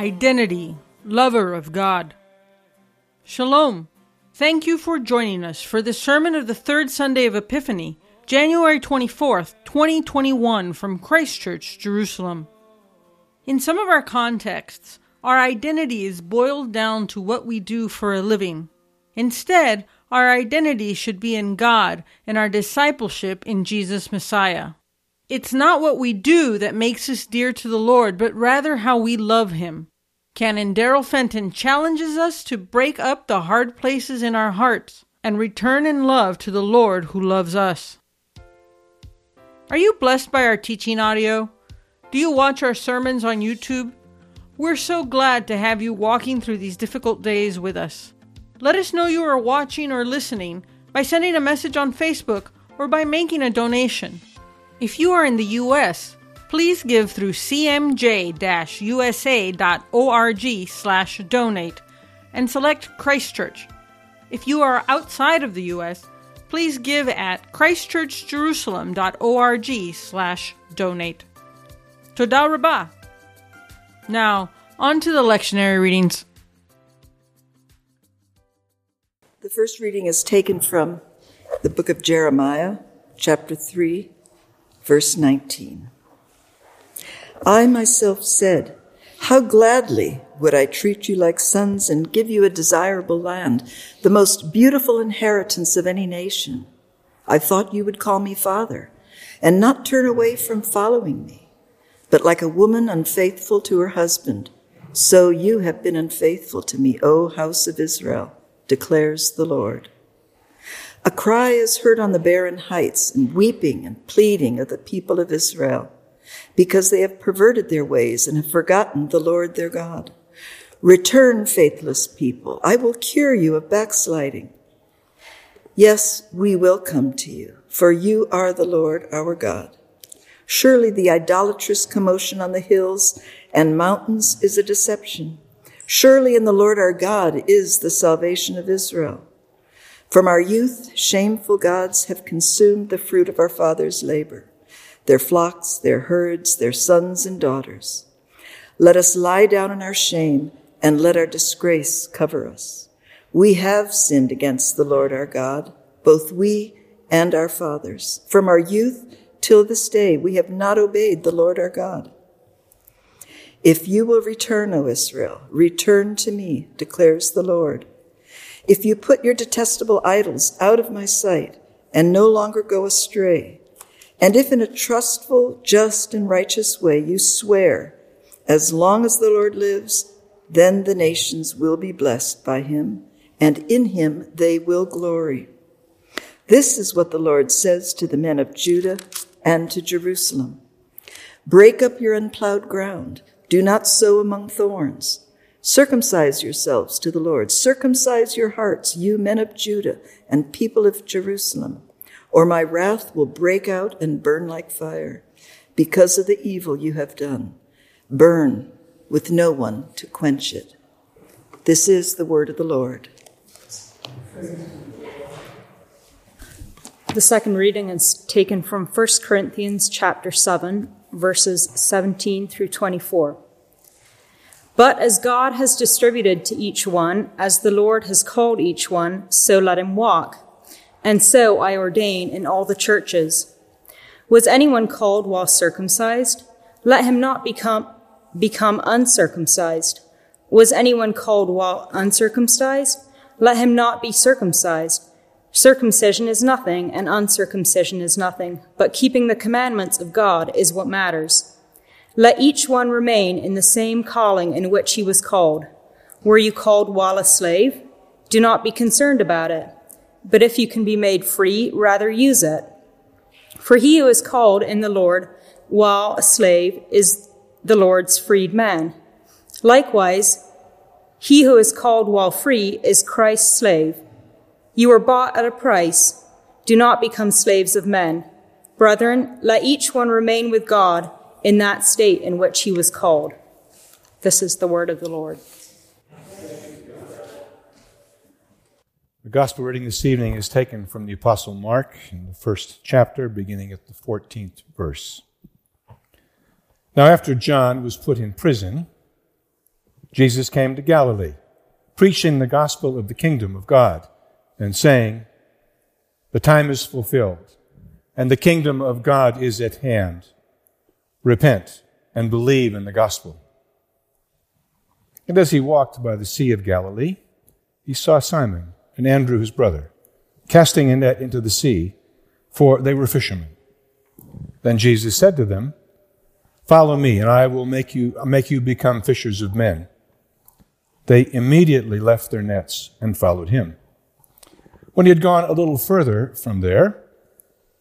identity, lover of God. Shalom. Thank you for joining us for the sermon of the third Sunday of Epiphany, January 24th, 2021, from Christ Church, Jerusalem. In some of our contexts, our identity is boiled down to what we do for a living. Instead, our identity should be in God and our discipleship in Jesus Messiah. It's not what we do that makes us dear to the Lord, but rather how we love Him. Canon Daryl Fenton challenges us to break up the hard places in our hearts and return in love to the Lord who loves us. Are you blessed by our teaching audio? Do you watch our sermons on YouTube? We're so glad to have you walking through these difficult days with us. Let us know you are watching or listening by sending a message on Facebook or by making a donation. If you are in the U.S., please give through cmj-usa.org/donate and select Christ Church. If you are outside of the U.S., please give at ChristChurchJerusalem.org/donate. Toda Rabbah. Now, on to the lectionary readings. The first reading is taken from the book of Jeremiah, chapter 3, verse 19. I myself said, how gladly would I treat you like sons and give you a desirable land, the most beautiful inheritance of any nation. I thought you would call me father and not turn away from following me. But like a woman unfaithful to her husband, so you have been unfaithful to me, O house of Israel, declares the Lord. A cry is heard on the barren heights, and weeping and pleading of the people of Israel, because they have perverted their ways and have forgotten the Lord their God. Return, faithless people, I will cure you of backsliding. Yes, we will come to you, for you are the Lord our God. Surely the idolatrous commotion on the hills and mountains is a deception. Surely in the Lord our God is the salvation of Israel. From our youth, shameful gods have consumed the fruit of our fathers' labor, their flocks, their herds, their sons and daughters. Let us lie down in our shame and let our disgrace cover us. We have sinned against the Lord our God, both we and our fathers. From our youth, till this day, we have not obeyed the Lord our God. If you will return, O Israel, return to me, declares the Lord. If you put your detestable idols out of my sight and no longer go astray, and if in a trustful, just, and righteous way you swear, as long as the Lord lives, then the nations will be blessed by him, and in him they will glory. This is what the Lord says to the men of Judah and to Jerusalem. Break up your unplowed ground. Do not sow among thorns. Circumcise yourselves to the Lord. Circumcise your hearts, you men of Judah and people of Jerusalem, or my wrath will break out and burn like fire because of the evil you have done. Burn with no one to quench it. This is the word of the Lord. The second reading is taken from 1 Corinthians chapter 7, verses 17 through 24. But as God has distributed to each one, as the Lord has called each one, so let him walk. And so I ordain in all the churches. Was anyone called while circumcised? Let him not become uncircumcised. Was anyone called while uncircumcised? Let him not be circumcised. Circumcision is nothing, and uncircumcision is nothing, but keeping the commandments of God is what matters. Let each one remain in the same calling in which he was called. Were you called while a slave? Do not be concerned about it. But if you can be made free, rather use it. For he who is called in the Lord while a slave is the Lord's freed man. Likewise, he who is called while free is Christ's slave. You were bought at a price. Do not become slaves of men. Brethren, let each one remain with God in that state in which he was called. This is the word of the Lord. The gospel reading this evening is taken from the Apostle Mark in the first chapter, beginning at the 14th verse. Now, after John was put in prison, Jesus came to Galilee, preaching the gospel of the kingdom of God and saying, "The time is fulfilled, and the kingdom of God is at hand. Repent and believe in the gospel." And as he walked by the Sea of Galilee, he saw Simon and Andrew, his brother, casting a net into the sea, for they were fishermen. Then Jesus said to them, "Follow me, and I will make you become fishers of men." They immediately left their nets and followed him. When he had gone a little further from there,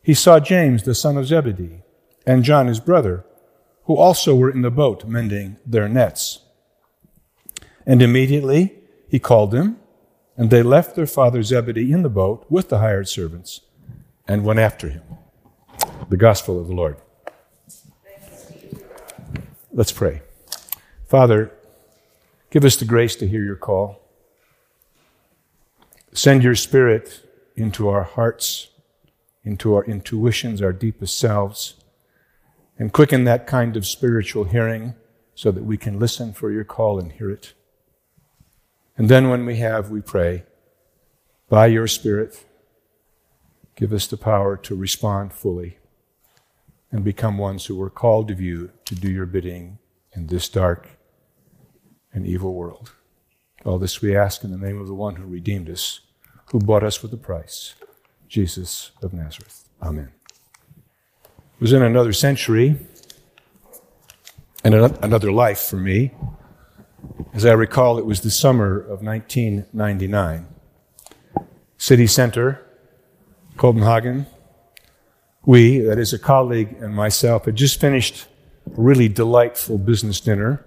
he saw James, the son of Zebedee, and John, his brother, who also were in the boat mending their nets. And immediately he called them, and they left their father Zebedee in the boat with the hired servants and went after him. The gospel of the Lord. Let's pray. Father, give us the grace to hear your call. Send your Spirit into our hearts, into our intuitions, our deepest selves, and quicken that kind of spiritual hearing so that we can listen for your call and hear it. And then when we have, we pray, by your Spirit, give us the power to respond fully and become ones who were called of you to do your bidding in this dark and evil world. All this we ask in the name of the one who redeemed us, who bought us with a price, Jesus of Nazareth. Amen. It was in another century and another life for me. As I recall, it was the summer of 1999. City center, Copenhagen. We, that is a colleague and myself, had just finished a really delightful business dinner.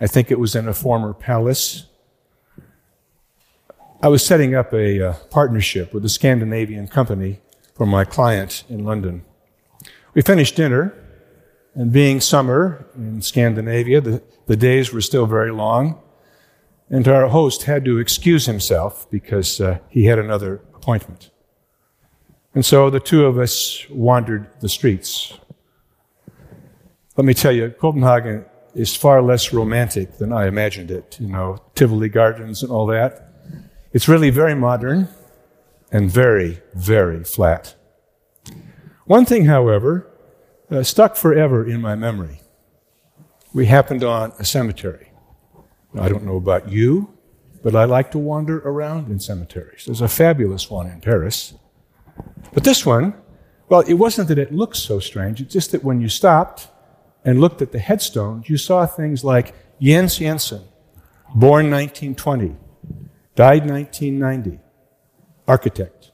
I think it was in a former palace. I was setting up a partnership with a Scandinavian company for my client in London. We finished dinner, and being summer in Scandinavia, the days were still very long, and our host had to excuse himself because he had another appointment. And so the two of us wandered the streets. Let me tell you, Copenhagen is far less romantic than I imagined it. You know, Tivoli Gardens and all that. It's really very modern and very, very flat. One thing, however, stuck forever in my memory. We happened on a cemetery. Now, I don't know about you, but I like to wander around in cemeteries. There's a fabulous one in Paris. But this one, well, it wasn't that it looked so strange. It's just that when you stopped and looked at the headstones, you saw things like Jens Jensen, born 1920, died 1990, architect.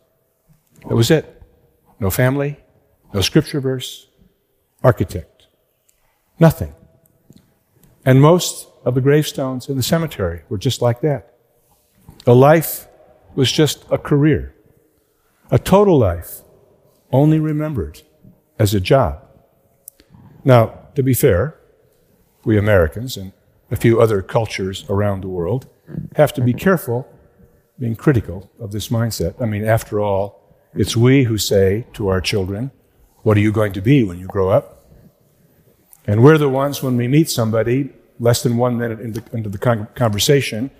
That was it. No family, no scripture verse, architect. Nothing. And most of the gravestones in the cemetery were just like that. A life was just a career. A total life only remembered as a job. Now, to be fair, we Americans and a few other cultures around the world have to be careful being critical of this mindset. I mean, after all, it's we who say to our children, "What are you going to be when you grow up?" And we're the ones, when we meet somebody less than 1 minute into the conversation,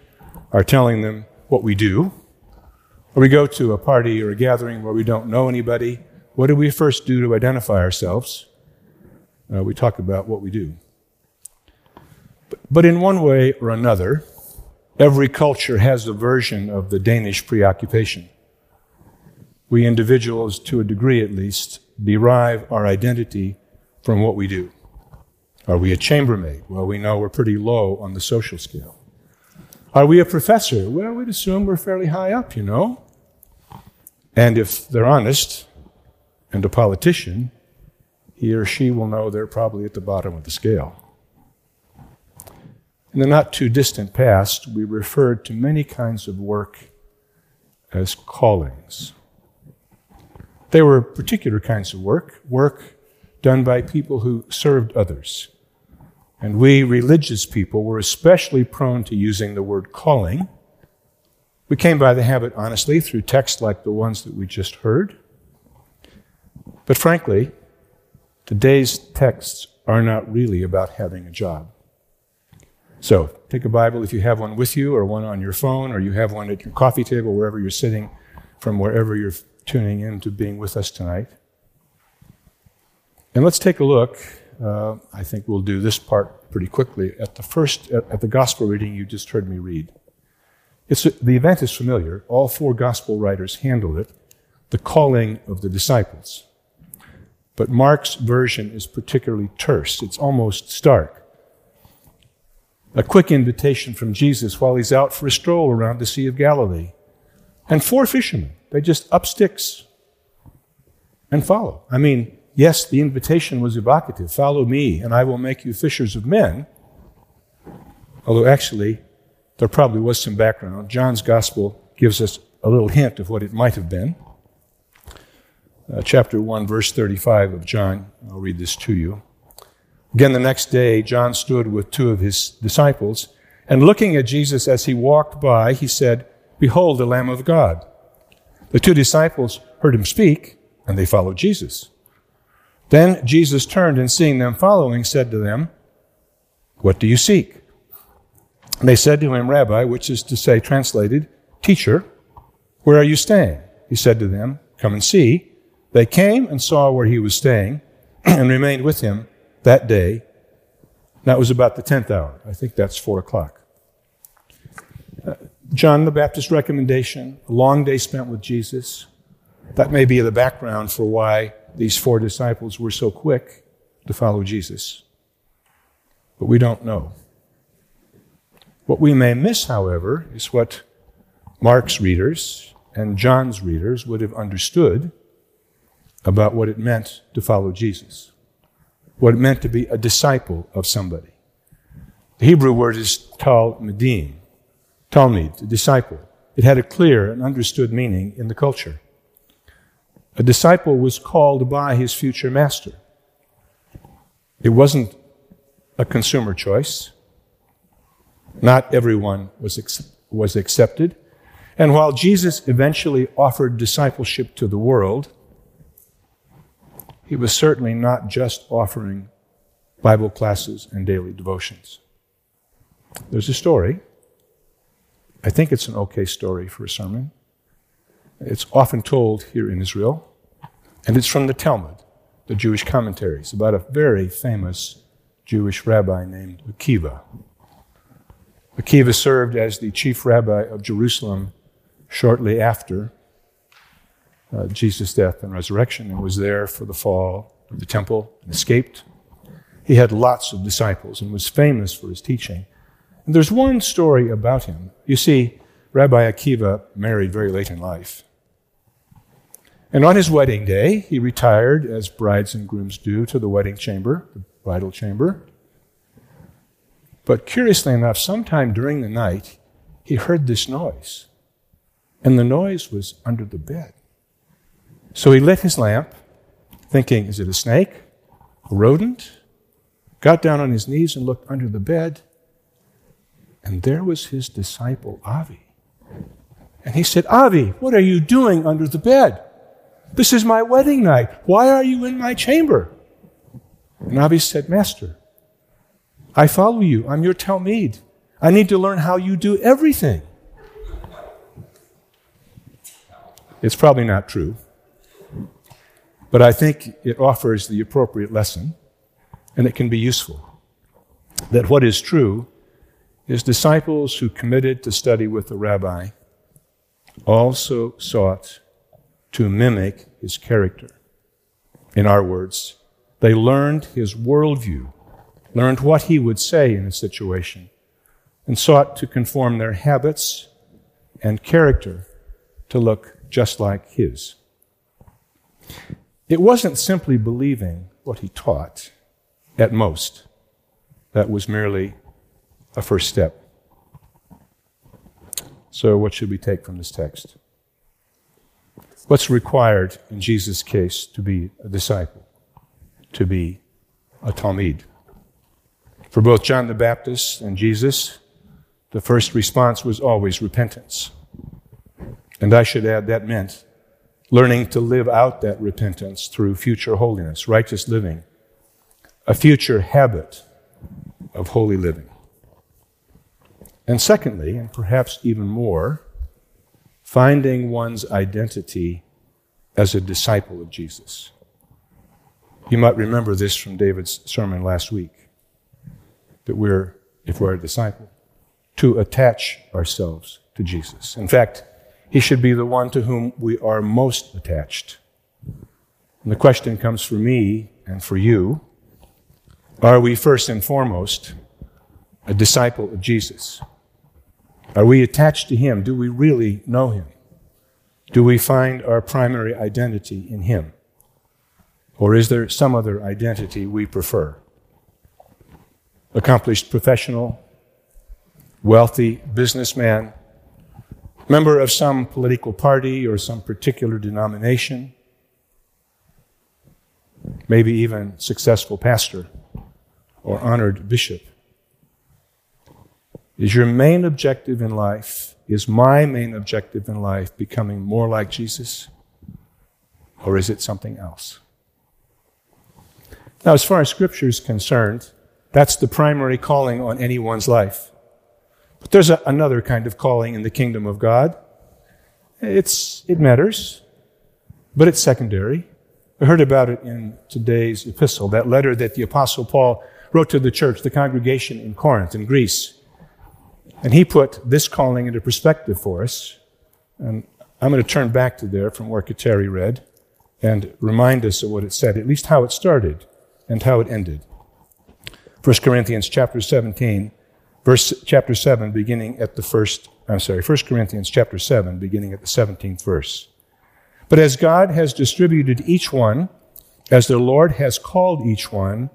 are telling them what we do. Or we go to a party or a gathering where we don't know anybody. What do we first do to identify ourselves? We talk about what we do. But in one way or another, every culture has a version of the Danish preoccupation. We individuals, to a degree at least, derive our identity from what we do. Are we a chambermaid? Well, we know we're pretty low on the social scale. Are we a professor? Well, we'd assume we're fairly high up, you know. And if they're honest and a politician, he or she will know they're probably at the bottom of the scale. In the not-too-distant past, we referred to many kinds of work as callings. They were particular kinds of work done by people who served others. And we religious people were especially prone to using the word calling. We came by the habit, honestly, through texts like the ones that we just heard. But frankly, today's texts are not really about having a job. So take a Bible if you have one with you, or one on your phone, or you have one at your coffee table, wherever you're sitting, from wherever you're tuning in to being with us tonight. And let's take a look. I think we'll do this part pretty quickly at the gospel reading you just heard me read. The event is familiar. All four gospel writers handle it, the calling of the disciples. But Mark's version is particularly terse. It's almost stark. A quick invitation from Jesus while he's out for a stroll around the Sea of Galilee. And four fishermen, they just up sticks and follow. I mean, yes, the invitation was evocative. Follow me, and I will make you fishers of men. Although actually, there probably was some background. John's Gospel gives us a little hint of what it might have been. Chapter 1, verse 35 of John. I'll read this to you. Again, the next day, John stood with two of his disciples, and looking at Jesus as he walked by, he said, "Behold, the Lamb of God." The two disciples heard him speak, and they followed Jesus. Then Jesus turned, and seeing them following, said to them, "What do you seek?" And they said to him, "Rabbi," which is to say, translated, "Teacher, where are you staying?" He said to them, "Come and see." They came and saw where he was staying and remained with him that day. That was about the 10th hour. I think that's 4:00. John the Baptist's recommendation, a long day spent with Jesus. That may be the background for why these four disciples were so quick to follow Jesus. But we don't know. What we may miss, however, is what Mark's readers and John's readers would have understood about what it meant to follow Jesus, what it meant to be a disciple of somebody. The Hebrew word is talmid, disciple. It had a clear and understood meaning in the culture. A disciple was called by his future master. It wasn't a consumer choice. Not everyone was accepted. And while Jesus eventually offered discipleship to the world, he was certainly not just offering Bible classes and daily devotions. There's a story. I think it's an okay story for a sermon. It's often told here in Israel, and it's from the Talmud, the Jewish commentaries, about a very famous Jewish rabbi named Akiva. Akiva served as the chief rabbi of Jerusalem shortly after Jesus' death and resurrection, and was there for the fall of the temple and escaped. He had lots of disciples and was famous for his teaching. And there's one story about him. You see, Rabbi Akiva married very late in life. And on his wedding day, he retired, as brides and grooms do, to the wedding chamber, the bridal chamber. But curiously enough, sometime during the night, he heard this noise. And the noise was under the bed. So he lit his lamp, thinking, is it a snake? A rodent? Got down on his knees and looked under the bed. And there was his disciple, Avi. And he said, "Avi, what are you doing under the bed? This is my wedding night. Why are you in my chamber?" And Avi said, "Master, I follow you. I'm your Talmud. I need to learn how you do everything." It's probably not true, but I think it offers the appropriate lesson, and it can be useful, that what is true is disciples who committed to study with the rabbi also sought to mimic his character. In our words, they learned his worldview, learned what he would say in a situation, and sought to conform their habits and character to look just like his. It wasn't simply believing what he taught, at most. That was merely a first step. So what should we take from this text? What's required in Jesus' case to be a disciple, to be a Talmid? For both John the Baptist and Jesus, the first response was always repentance. And I should add that meant learning to live out that repentance through future holiness, righteous living, a future habit of holy living. And secondly, and perhaps even more, finding one's identity as a disciple of Jesus. You might remember this from David's sermon last week, that we're, if we're a disciple, to attach ourselves to Jesus. In fact, he should be the one to whom we are most attached. And the question comes for me and for you, are we first and foremost a disciple of Jesus? Are we attached to him? Do we really know him? Do we find our primary identity in him? Or is there some other identity we prefer? Accomplished professional, wealthy businessman, member of some political party or some particular denomination, maybe even successful pastor or honored bishop. Is your main objective in life, is my main objective in life becoming more like Jesus? Or is it something else? Now, as far as Scripture is concerned, that's the primary calling on anyone's life. But there's another kind of calling in the kingdom of God. It matters, but it's secondary. I heard about it in today's epistle, that letter that the Apostle Paul wrote to the church, the congregation in Corinth, in Greece. And he put this calling into perspective for us. And I'm going to turn back to there from where Kateri read and remind us of what it said, at least how it started and how it ended. 1 Corinthians chapter 7, beginning at the 17th verse. But as God has distributed each one, as the Lord has called each one,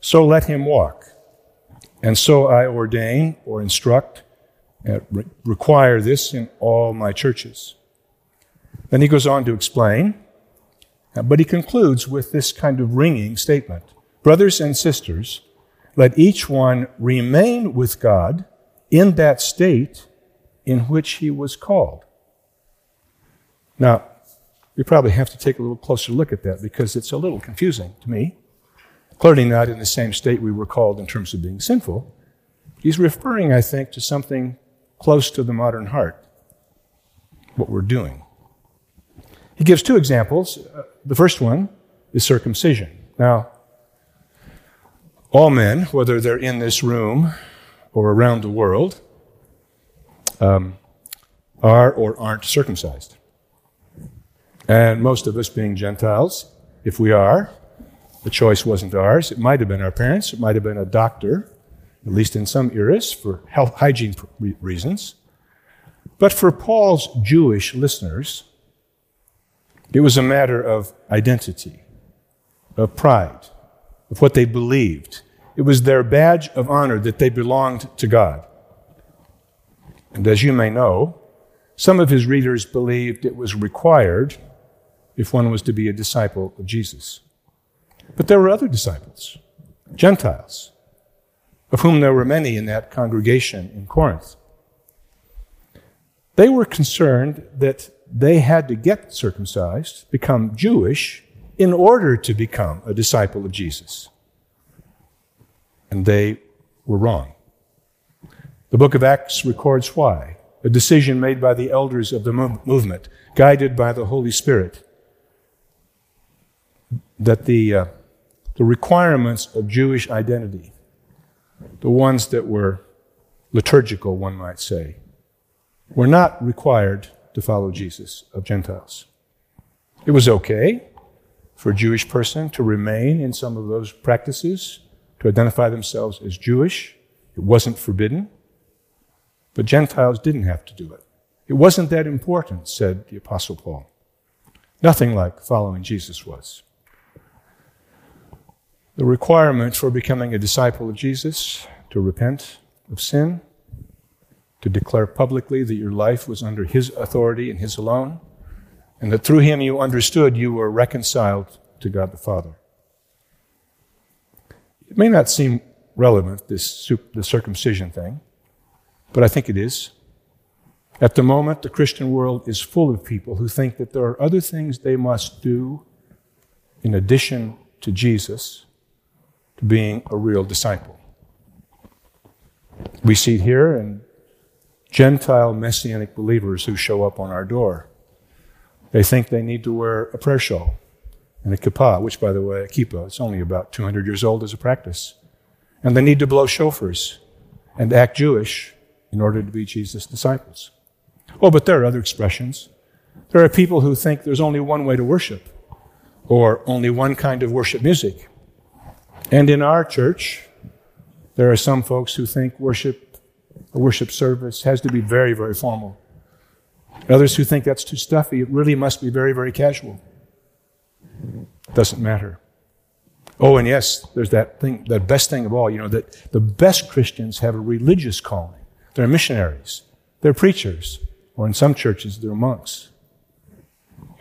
so let him walk. And so I ordain or instruct, require this in all my churches. Then he goes on to explain, but he concludes with this kind of ringing statement. Brothers and sisters, let each one remain with God in that state in which he was called. Now, we probably have to take a little closer look at that because it's a little confusing to me. Clearly not in the same state we were called in terms of being sinful. He's referring, I think, to something close to the modern heart, what we're doing. He gives two examples. The first one is circumcision. Now, all men, whether they're in this room or around the world, are or aren't circumcised. And most of us being Gentiles, if we are, the choice wasn't ours. It might have been our parents. It might have been a doctor, at least in some eras, for health hygiene reasons. But for Paul's Jewish listeners, it was a matter of identity, of pride, of what they believed. It was their badge of honor that they belonged to God. And as you may know, some of his readers believed it was required if one was to be a disciple of Jesus. But there were other disciples, Gentiles, of whom there were many in that congregation in Corinth. They were concerned that they had to get circumcised, become Jewish, in order to become a disciple of Jesus. And they were wrong. The book of Acts records why. A decision made by the elders of the movement, guided by the Holy Spirit, that the requirements of Jewish identity, the ones that were liturgical, one might say, were not required to follow Jesus of Gentiles. It was okay for a Jewish person to remain in some of those practices, to identify themselves as Jewish. It wasn't forbidden, but Gentiles didn't have to do it. It wasn't that important, said the Apostle Paul. Nothing like following Jesus was. The requirement for becoming a disciple of Jesus, to repent of sin, to declare publicly that your life was under his authority and his alone, and that through him you understood you were reconciled to God the Father. It may not seem relevant, the circumcision thing, but I think it is. At the moment, the Christian world is full of people who think that there are other things they must do in addition to Jesus, to being a real disciple. We see it here in Gentile Messianic believers who show up on our door. They think they need to wear a prayer shawl and a kippah, which, by the way, a kippah, it's only about 200 years old as a practice. And they need to blow shofars and act Jewish in order to be Jesus' disciples. Oh, but there are other expressions. There are people who think there's only one way to worship, or only one kind of worship music. And in our church, there are some folks who think a worship service has to be very, very formal. Others who think that's too stuffy. It really must be very, very casual. Doesn't matter. Oh, and yes, there's that thing, that best thing of all, that the best Christians have a religious calling. They're missionaries. They're preachers. Or in some churches, they're monks.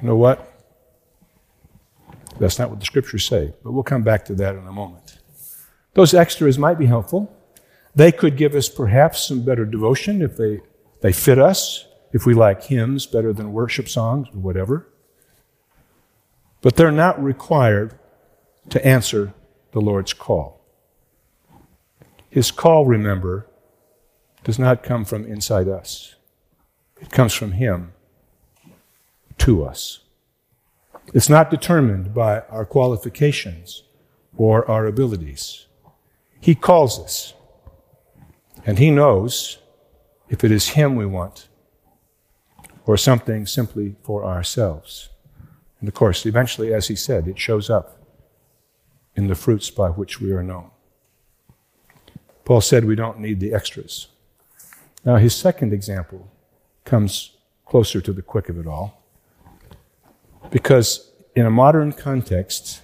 You know what? That's not what the scriptures say, but we'll come back to that in a moment. Those extras might be helpful. They could give us perhaps some better devotion if they fit us, if we like hymns better than worship songs or whatever. But they're not required to answer the Lord's call. His call, remember, does not come from inside us. It comes from Him to us. It's not determined by our qualifications or our abilities. He calls us, and He knows if it is Him we want or something simply for ourselves. And of course, eventually, as He said, it shows up in the fruits by which we are known. Paul said we don't need the extras. Now, his second example comes closer to the quick of it all, because in a modern context,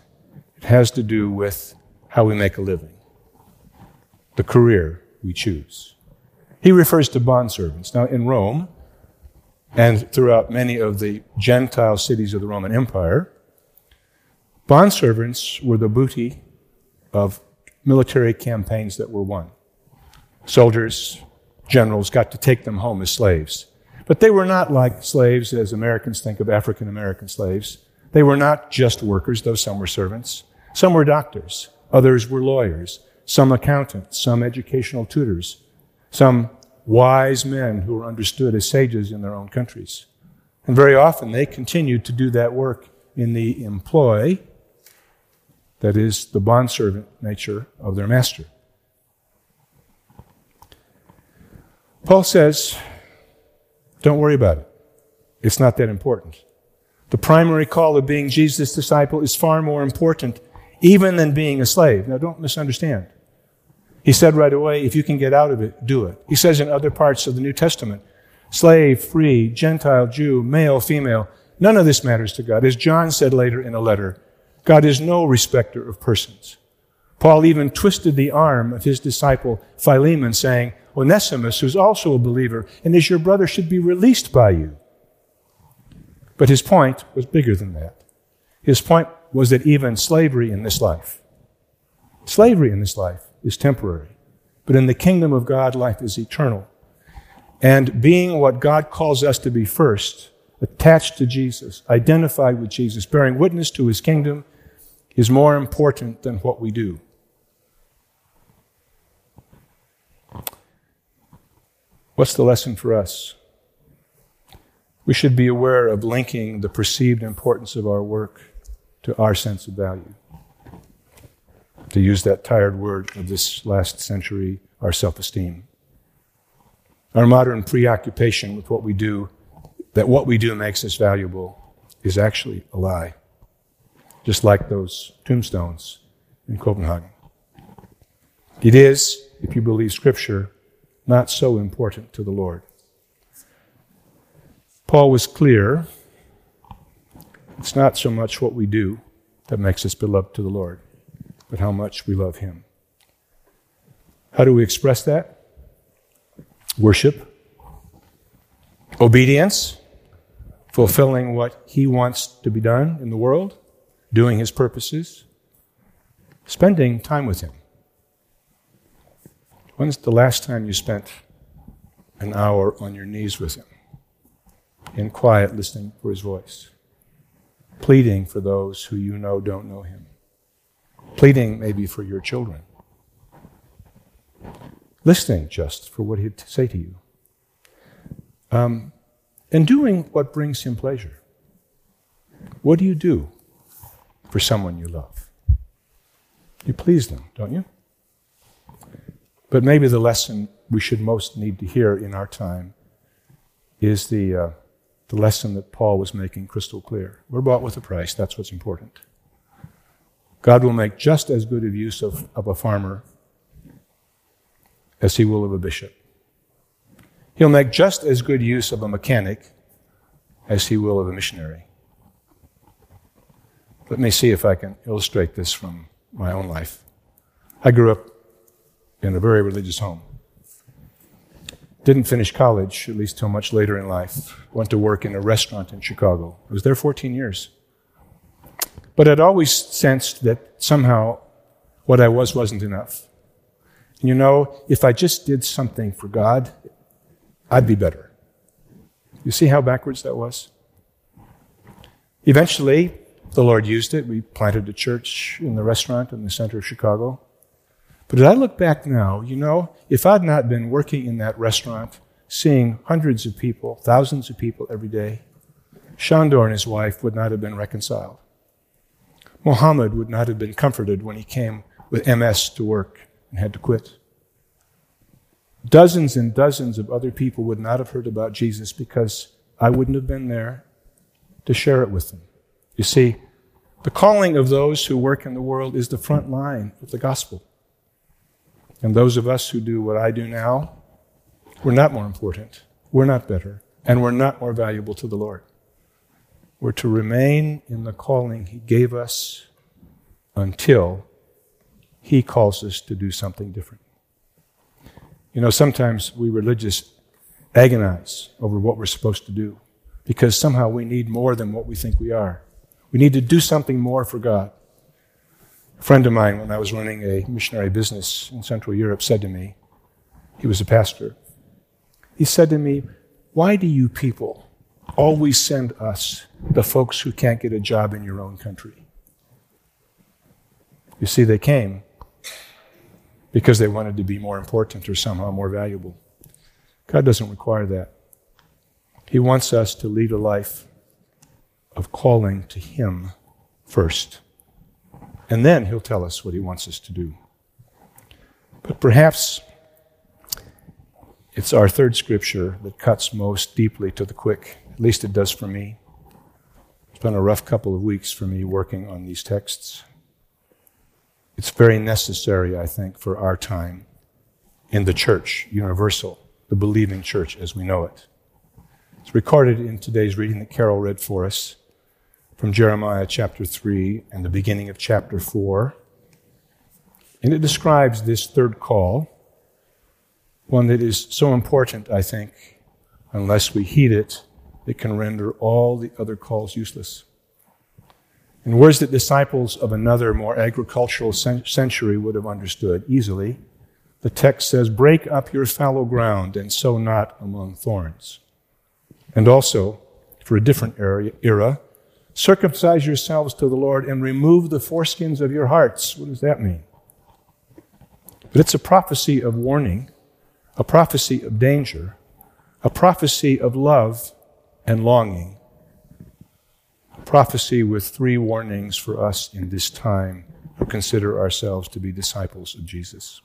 it has to do with how we make a living, the career we choose. He refers to bondservants. Now, in Rome and throughout many of the Gentile cities of the Roman Empire, bondservants were the booty of military campaigns that were won. Soldiers, generals got to take them home as slaves. But they were not like slaves as Americans think of African-American slaves. They were not just workers, though some were servants. Some were doctors. Others were lawyers. Some accountants. Some educational tutors. Some wise men who were understood as sages in their own countries. And very often they continued to do that work in the employ, that is, the bondservant nature of their master. Paul says, don't worry about it. It's not that important. The primary call of being Jesus' disciple is far more important even than being a slave. Now, don't misunderstand. He said right away, if you can get out of it, do it. He says in other parts of the New Testament, slave, free, Gentile, Jew, male, female, none of this matters to God. As John said later in a letter, God is no respecter of persons. Paul even twisted the arm of his disciple Philemon, saying, Onesimus, who's also a believer, and is your brother, should be released by you. But his point was bigger than that. His point was that even slavery in this life is temporary. But in the kingdom of God, life is eternal. And being what God calls us to be first, attached to Jesus, identified with Jesus, bearing witness to His kingdom, is more important than what we do. What's the lesson for us? We should be aware of linking the perceived importance of our work to our sense of value. To use that tired word of this last century, our self-esteem. Our modern preoccupation with what we do, that what we do makes us valuable, is actually a lie. Just like those tombstones in Copenhagen. It is, if you believe Scripture, not so important to the Lord. Paul was clear. It's not so much what we do that makes us beloved to the Lord, but how much we love Him. How do we express that? Worship. Obedience. Fulfilling what He wants to be done in the world. Doing His purposes. Spending time with Him. When's the last time you spent an hour on your knees with Him, in quiet, listening for His voice, pleading for those who you know don't know Him, pleading maybe for your children, listening just for what He'd say to you? and doing what brings him pleasure. What do you do for someone you love? You please them, don't you? But maybe the lesson we should most need to hear in our time is the lesson that Paul was making crystal clear. We're bought with a price. That's what's important. God will make just as good of use of a farmer as he will of a bishop. He'll make just as good use of a mechanic as he will of a missionary. Let me see if I can illustrate this from my own life. I grew up in a very religious home. Didn't finish college, at least till much later in life. Went to work in a restaurant in Chicago. I was there 14 years. But I'd always sensed that somehow what I was wasn't enough. And you know, if I just did something for God, I'd be better. You see how backwards that was? Eventually, the Lord used it. We planted a church in the restaurant in the center of Chicago. But as I look back now, you know, if I'd not been working in that restaurant, seeing hundreds of people, thousands of people every day, Shandor and his wife would not have been reconciled. Muhammad would not have been comforted when he came with MS to work and had to quit. Dozens and dozens of other people would not have heard about Jesus because I wouldn't have been there to share it with them. You see, the calling of those who work in the world is the front line of the gospel. And those of us who do what I do now, we're not more important, we're not better, and we're not more valuable to the Lord. We're to remain in the calling He gave us until He calls us to do something different. You know, sometimes we religious agonize over what we're supposed to do because somehow we need more than what we think we are. We need to do something more for God. A friend of mine, when I was running a missionary business in Central Europe, said to me, he was a pastor, he said to me, "Why do you people always send us the folks who can't get a job in your own country?" You see, they came because they wanted to be more important or somehow more valuable. God doesn't require that. He wants us to lead a life of calling to Him first. And then He'll tell us what He wants us to do. But perhaps it's our third scripture that cuts most deeply to the quick. At least it does for me. It's been a rough couple of weeks for me working on these texts. It's very necessary, I think, for our time in the church, universal, the believing church as we know it. It's recorded in today's reading that Carol read for us, from Jeremiah chapter 3 and the beginning of chapter 4. And it describes this third call, one that is so important, I think, unless we heed it, it can render all the other calls useless. In words that disciples of another, more agricultural century would have understood easily, the text says, "Break up your fallow ground and sow not among thorns." And also, for a different era, "Circumcise yourselves to the Lord and remove the foreskins of your hearts." What does that mean? But it's a prophecy of warning, a prophecy of danger, a prophecy of love and longing, a prophecy with three warnings for us in this time who consider ourselves to be disciples of Jesus.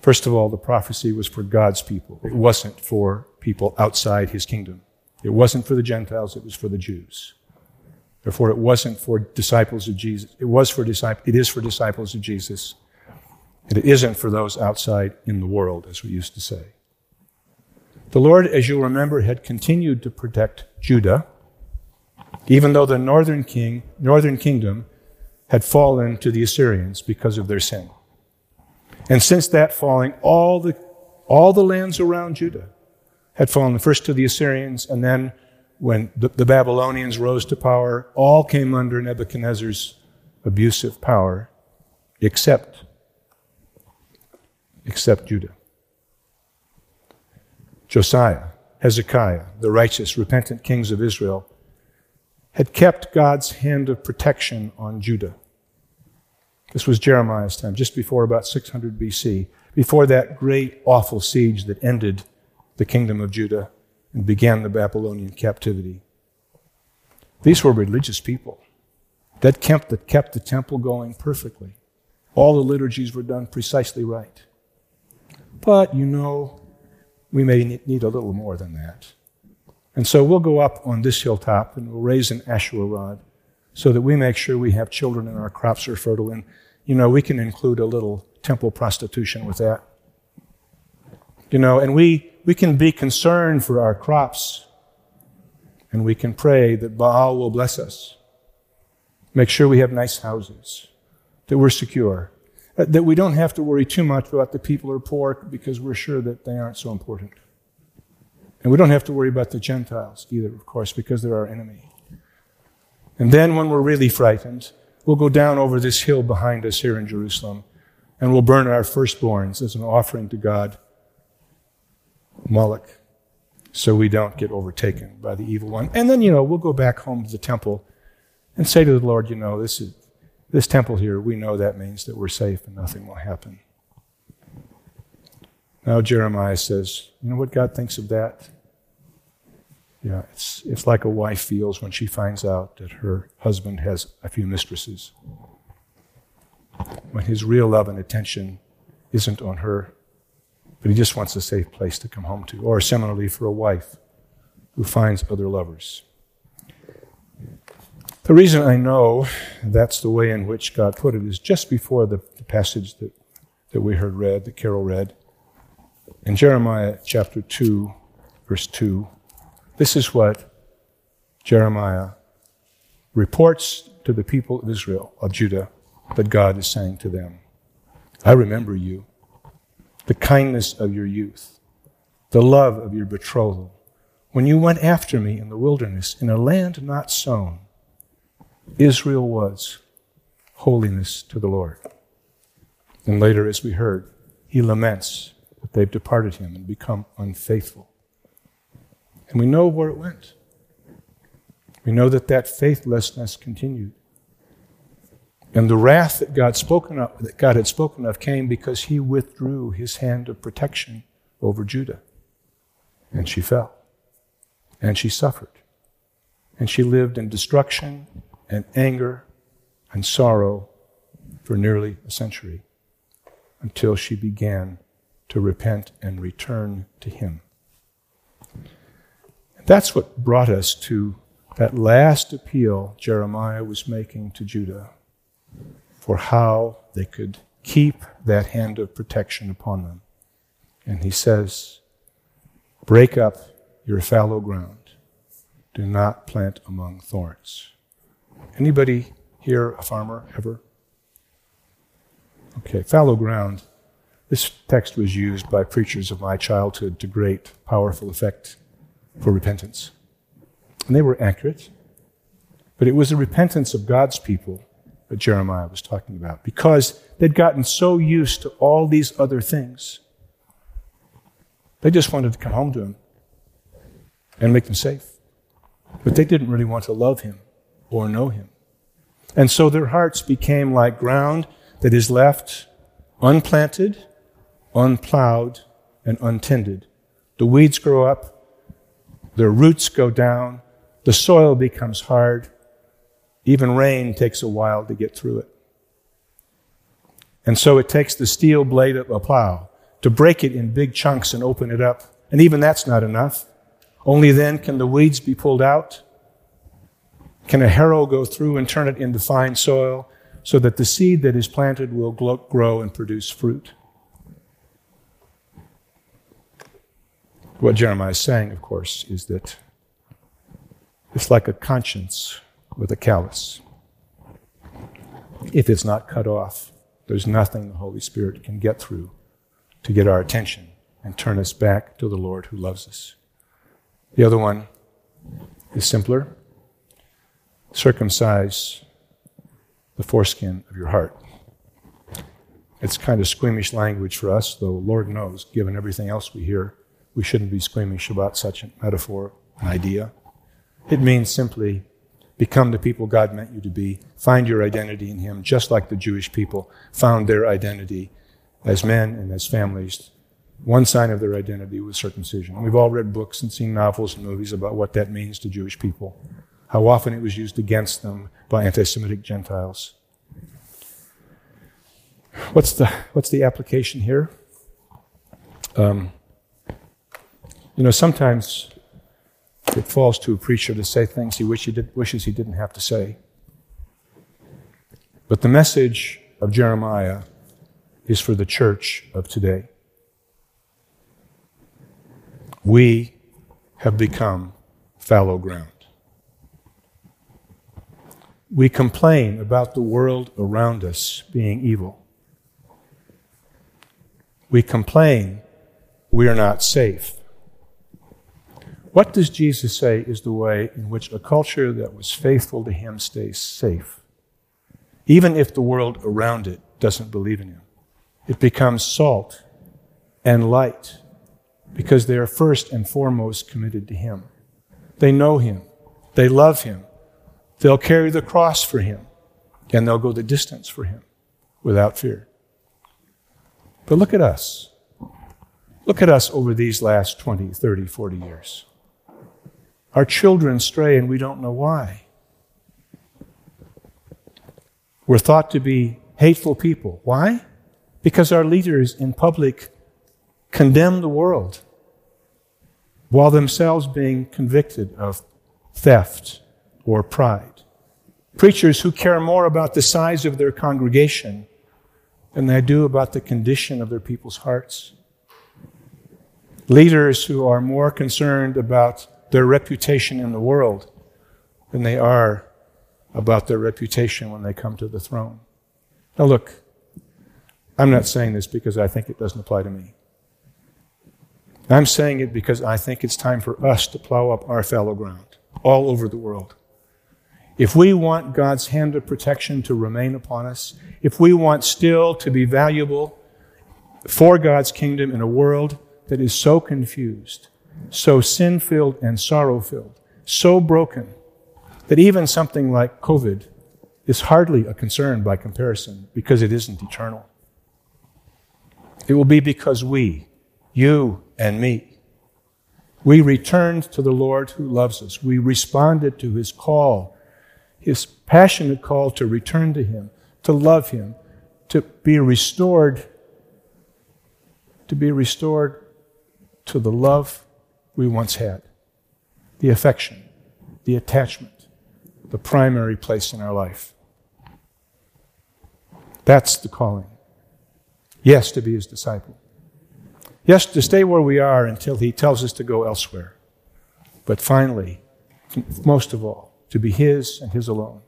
First of all, the prophecy was for God's people. It wasn't for people outside His kingdom. It wasn't for the Gentiles, it was for the Jews. Therefore, it wasn't for disciples of Jesus. It is for disciples of Jesus. And it isn't for those outside in the world, as we used to say. The Lord, as you'll remember, had continued to protect Judah, even though the northern kingdom had fallen to the Assyrians because of their sin. And since that falling, all the lands around Judah had fallen first to the Assyrians, and then when the Babylonians rose to power, all came under Nebuchadnezzar's abusive power, except Judah. Josiah, Hezekiah, the righteous, repentant kings of Israel, had kept God's hand of protection on Judah. This was Jeremiah's time, just before about 600 BC, before that great, awful siege that ended the kingdom of Judah and began the Babylonian captivity. These were religious people that kept the temple going perfectly. All the liturgies were done precisely right. But, you know, we may need a little more than that. And so we'll go up on this hilltop and we'll raise an Asherah rod so that we make sure we have children and our crops are fertile. And, you know, we can include a little temple prostitution with that. You know, and we can be concerned for our crops, and we can pray that Baal will bless us. Make sure we have nice houses, that we're secure, that we don't have to worry too much about the people who are poor because we're sure that they aren't so important. And we don't have to worry about the Gentiles either, of course, because they're our enemy. And then when we're really frightened, we'll go down over this hill behind us here in Jerusalem, and we'll burn our firstborns as an offering to God, Moloch, so we don't get overtaken by the evil one. And then, you know, we'll go back home to the temple and say to the Lord, you know, this temple here, we know that means that we're safe and nothing will happen. Now Jeremiah says, you know what God thinks of that? Yeah, it's like a wife feels when she finds out that her husband has a few mistresses, when his real love and attention isn't on her, but he just wants a safe place to come home to. Or similarly for a wife who finds other lovers. The reason I know that's the way in which God put it is just before the passage that we heard read, that Carol read. In Jeremiah chapter 2, verse 2, this is what Jeremiah reports to the people of Israel, of Judah, that God is saying to them. I remember you, the kindness of your youth, the love of your betrothal, when you went after me in the wilderness, in a land not sown. Israel was holiness to the Lord. And later, as we heard, he laments that they've departed him and become unfaithful. And we know where it went. We know that faithlessness continued. And the wrath that God had spoken of came because he withdrew his hand of protection over Judah. And she fell. And she suffered. And she lived in destruction and anger and sorrow for nearly a century until she began to repent and return to him. That's what brought us to that last appeal Jeremiah was making to Judah for how they could keep that hand of protection upon them. And he says, break up your fallow ground. Do not plant among thorns. Anybody here a farmer ever? Okay, fallow ground. This text was used by preachers of my childhood to great powerful effect for repentance. And they were accurate. But it was the repentance of God's people that Jeremiah was talking about, because they'd gotten so used to all these other things. They just wanted to come home to him and make them safe. But they didn't really want to love him or know him. And so their hearts became like ground that is left unplanted, unplowed, and untended. The weeds grow up, their roots go down, the soil becomes hard, even rain takes a while to get through it. And so it takes the steel blade of a plow to break it in big chunks and open it up. And even that's not enough. Only then can the weeds be pulled out. Can a harrow go through and turn it into fine soil so that the seed that is planted will grow and produce fruit? What Jeremiah is saying, of course, is that it's like a conscience with a callus. If it's not cut off, there's nothing the Holy Spirit can get through to get our attention and turn us back to the Lord who loves us. The other one is simpler. Circumcise the foreskin of your heart. It's kind of squeamish language for us, though Lord knows, given everything else we hear, we shouldn't be squeamish about such a metaphor, an idea. It means simply become the people God meant you to be. Find your identity in him, just like the Jewish people found their identity as men and as families One sign of their identity was circumcision. And we've all read books and seen novels and movies about what that means to Jewish people, how often it was used against them by anti-Semitic Gentiles. What's the application here? Sometimes it falls to a preacher to say things he wishes he didn't have to say. But the message of Jeremiah is for the church of today. We have become fallow ground. We complain about the world around us being evil. We complain we are not safe. What does Jesus say is the way in which a culture that was faithful to him stays safe? Even if the world around it doesn't believe in him, it becomes salt and light because they are first and foremost committed to him. They know him. They love him. They'll carry the cross for him, and they'll go the distance for him without fear. But look at us. Look at us over these last 20, 30, 40 years. Our children stray, and we don't know why. We're thought to be hateful people. Why? Because our leaders in public condemn the world while themselves being convicted of theft or pride. Preachers who care more about the size of their congregation than they do about the condition of their people's hearts. Leaders who are more concerned about their reputation in the world than they are about their reputation when they come to the throne. Now look, I'm not saying this because I think it doesn't apply to me. I'm saying it because I think it's time for us to plow up our fallow ground all over the world. If we want God's hand of protection to remain upon us, if we want still to be valuable for God's kingdom in a world that is so confused, so sin-filled and sorrow-filled, so broken, that even something like COVID is hardly a concern by comparison because it isn't eternal. It will be because we, you and me, we returned to the Lord who loves us. We responded to his call, his passionate call to return to him, to love him, to be restored to the love we once had, the affection, the attachment, the primary place in our life. That's the calling. Yes, to be his disciple. Yes, to stay where we are until he tells us to go elsewhere. But finally, most of all, to be his and his alone.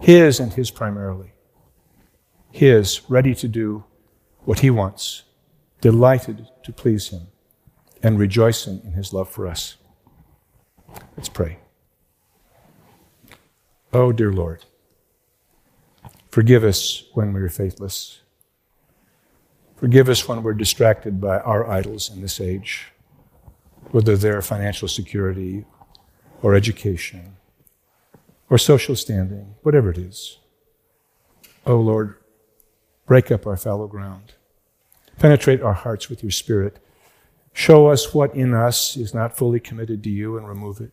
His and his primarily. His, ready to do what he wants, delighted to please him, and rejoicing in his love for us. Let's pray. Oh, dear Lord, forgive us when we are faithless. Forgive us when we're distracted by our idols in this age, whether they're financial security or education or social standing, whatever it is. Oh, Lord, break up our fallow ground. Penetrate our hearts with your Spirit. Show us what in us is not fully committed to you and remove it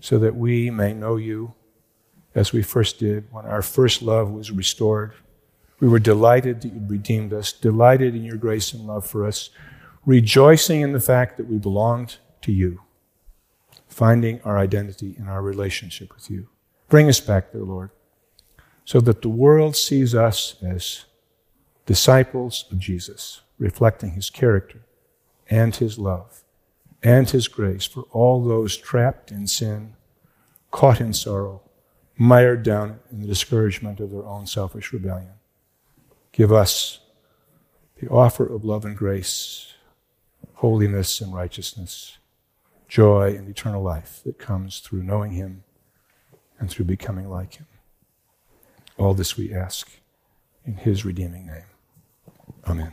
so that we may know you as we first did when our first love was restored. We were delighted that you'd redeemed us, delighted in your grace and love for us, rejoicing in the fact that we belonged to you, finding our identity in our relationship with you. Bring us back there, Lord, so that the world sees us as disciples of Jesus, reflecting his character and his love and his grace for all those trapped in sin, caught in sorrow, mired down in the discouragement of their own selfish rebellion. Give us the offer of love and grace, holiness and righteousness, joy and eternal life that comes through knowing him and through becoming like him. All this we ask in his redeeming name. Amen.